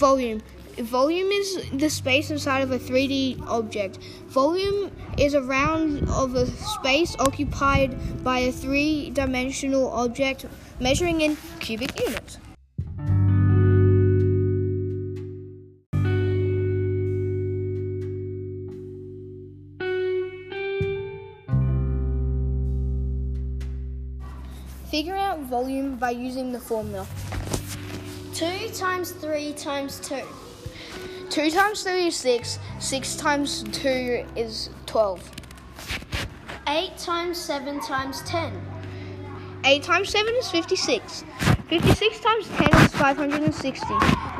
Volume. Volume is the space inside of a 3D object. Volume is a round of a space occupied by a three-dimensional object measuring in cubic units. Figure out volume by using the formula. 2 times 3 times 2. 2 times 3 is 6. 6 times 2 is 12. 8 times 7 times 10. 8 times 7 is 56. 56 times 10 is 560,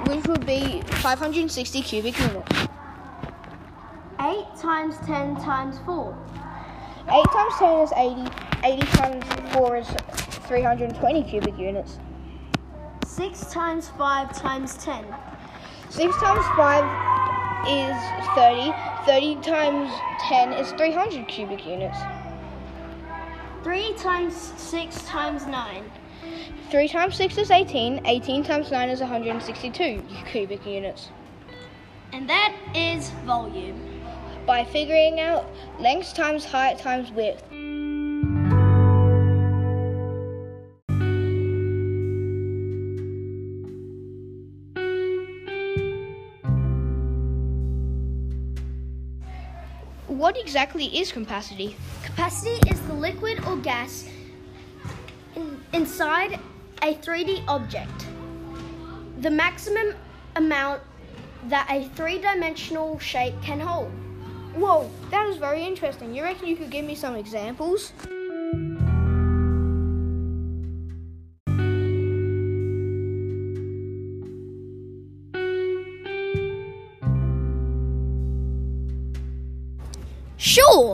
which would be 560 cubic units. 8 times 10 times 4. 8 times 10 is 80. 80 times 4 is 320 cubic units. 6 times 5 times 10. 6 times 5 is 30. 30 times 10 is 300 cubic units. 3 times 6 times 9. 3 times 6 is 18. 18 times 9 is 162 cubic units. And that is volume. By figuring out length times height times width. What exactly is capacity? Capacity is the liquid or gas inside a 3D object. The maximum amount that a three-dimensional shape can hold. Whoa, that is very interesting. You reckon you could give me some examples? Sure.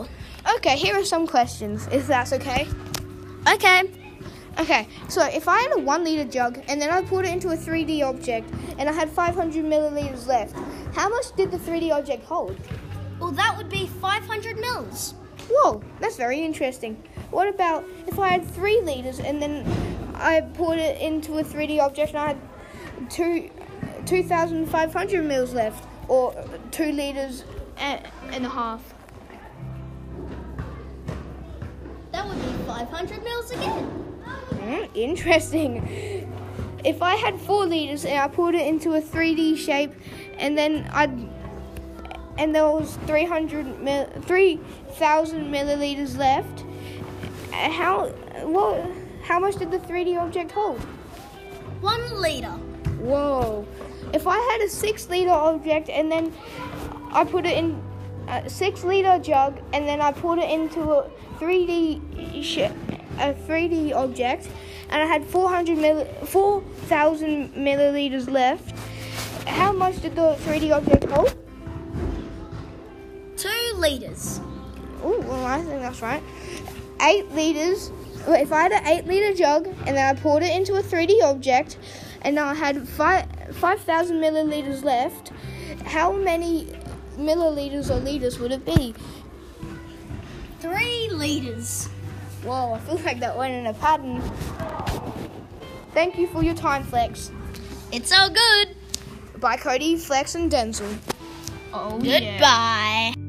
Okay, here are some questions, if that's okay. Okay, so if I had a 1 liter jug and then I poured it into a 3D object and I had 500 milliliters left, how much did the 3D object hold? Well, that would be 500 mils. Whoa, that's very interesting. What about if I had 3 liters and then I poured it into a 3D object and I had 2,500 mils left, or 2 liters and a half? That would be 500 mils again. Interesting. If I had 4 liters and I poured it into a 3D shape and then there was 3,000 milliliters left. How much did the 3D object hold? 1 liter. Whoa! If I had a 6 liter object and then I put it in a 6 liter jug and then I poured it into a 3D object and I had 4,000 milliliters left, how much did the 3D object hold? 2 liters. Oh, well, I think that's right. 8 liters. If I had an 8 liter jug and then I poured it into a 3D object and I had 5,000 milliliters left, how many milliliters or liters would it be? 3 liters. Whoa, I feel like that went in a pattern. Thank you for your time, Flex. It's all good. By Cody, Flex, and Denzel. Oh, goodbye. Yeah.